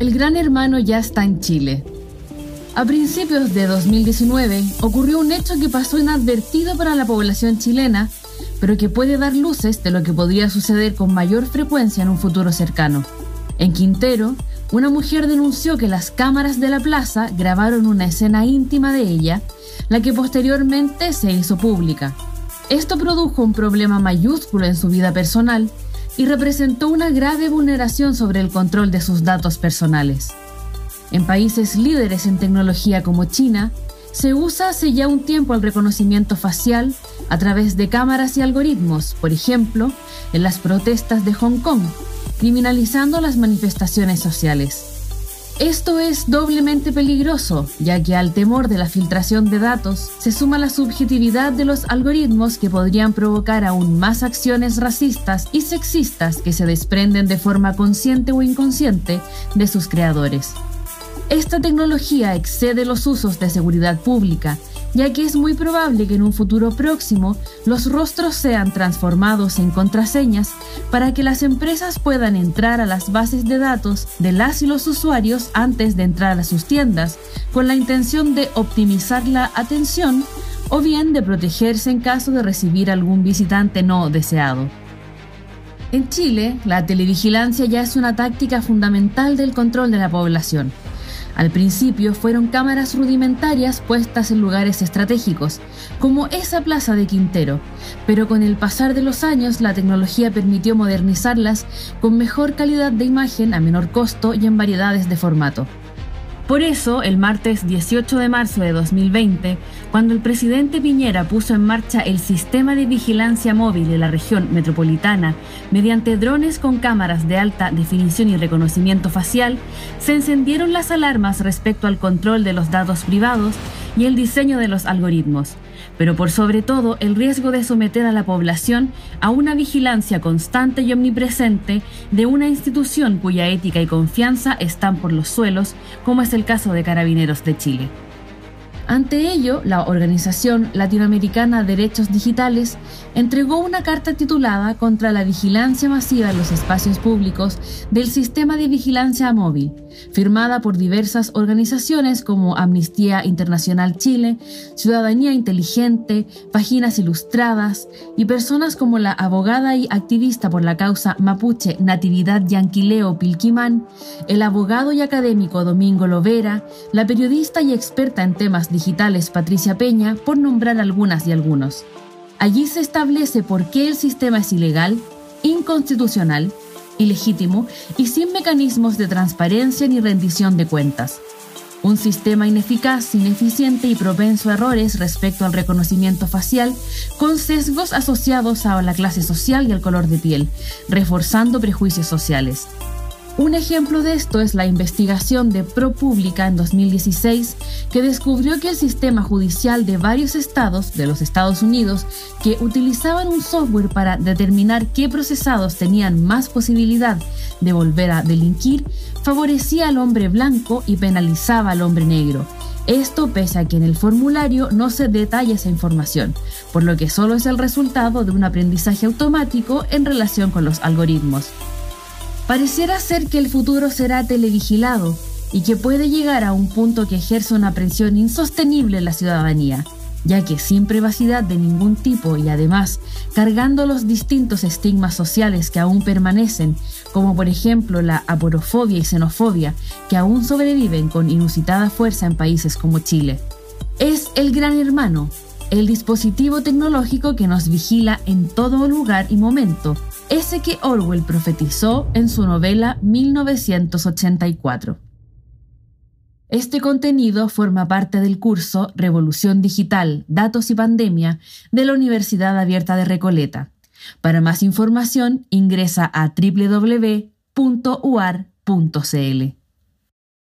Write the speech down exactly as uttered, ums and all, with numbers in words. el Gran Hermano ya está en Chile. A principios de dos mil diecinueve ocurrió un hecho que pasó inadvertido para la población chilena, pero que puede dar luces de lo que podría suceder con mayor frecuencia en un futuro cercano. En Quintero, una mujer denunció que las cámaras de la plaza grabaron una escena íntima de ella, la que posteriormente se hizo pública. Esto produjo un problema mayúsculo en su vida personal y representó una grave vulneración sobre el control de sus datos personales. En países líderes en tecnología como China, se usa hace ya un tiempo el reconocimiento facial a través de cámaras y algoritmos, por ejemplo, en las protestas de Hong Kong, criminalizando las manifestaciones sociales. Esto es doblemente peligroso, ya que al temor de la filtración de datos se suma la subjetividad de los algoritmos que podrían provocar aún más acciones racistas y sexistas que se desprenden de forma consciente o inconsciente de sus creadores. Esta tecnología excede los usos de seguridad pública, ya que es muy probable que en un futuro próximo los rostros sean transformados en contraseñas para que las empresas puedan entrar a las bases de datos de las y los usuarios antes de entrar a sus tiendas, con la intención de optimizar la atención o bien de protegerse en caso de recibir algún visitante no deseado. En Chile, la televigilancia ya es una táctica fundamental del control de la población. Al principio fueron cámaras rudimentarias puestas en lugares estratégicos, como esa plaza de Quintero, pero con el pasar de los años la tecnología permitió modernizarlas con mejor calidad de imagen a menor costo y en variedades de formato. Por eso, el martes dieciocho de marzo de dos mil veinte, cuando el presidente Piñera puso en marcha el sistema de vigilancia móvil de la región metropolitana mediante drones con cámaras de alta definición y reconocimiento facial, se encendieron las alarmas respecto al control de los datos privados y el diseño de los algoritmos, pero por sobre todo el riesgo de someter a la población a una vigilancia constante y omnipresente de una institución cuya ética y confianza están por los suelos, como es el caso de Carabineros de Chile. Ante ello, la Organización Latinoamericana Derechos Digitales entregó una carta titulada Contra la vigilancia masiva en los espacios públicos del sistema de vigilancia móvil, firmada por diversas organizaciones como Amnistía Internacional Chile, Ciudadanía Inteligente, Páginas Ilustradas y personas como la abogada y activista por la causa mapuche Natividad Yanquileo Pilquimán, el abogado y académico Domingo Lovera, la periodista y experta en temas digitales digitales Patricia Peña, por nombrar algunas y algunos. Allí se establece por qué el sistema es ilegal, inconstitucional, ilegítimo y sin mecanismos de transparencia ni rendición de cuentas. Un sistema ineficaz, ineficiente y propenso a errores respecto al reconocimiento facial, con sesgos asociados a la clase social y al color de piel, reforzando prejuicios sociales. Un ejemplo de esto es la investigación de ProPublica en dos mil dieciséis, que descubrió que el sistema judicial de varios estados de los Estados Unidos que utilizaban un software para determinar qué procesados tenían más posibilidad de volver a delinquir, favorecía al hombre blanco y penalizaba al hombre negro. Esto pese a que en el formulario no se detalla esa información, por lo que solo es el resultado de un aprendizaje automático en relación con los algoritmos. Pareciera ser que el futuro será televigilado y que puede llegar a un punto que ejerce una presión insostenible en la ciudadanía, ya que sin privacidad de ningún tipo y además cargando los distintos estigmas sociales que aún permanecen, como por ejemplo la aporofobia y xenofobia, que aún sobreviven con inusitada fuerza en países como Chile. Es el Gran Hermano, el dispositivo tecnológico que nos vigila en todo lugar y momento, ese que Orwell profetizó en su novela mil novecientos ochenta y cuatro. Este contenido forma parte del curso Revolución Digital, Datos y Pandemia de la Universidad Abierta de Recoleta. Para más información, ingresa a doble u doble u doble u punto u a r punto c l.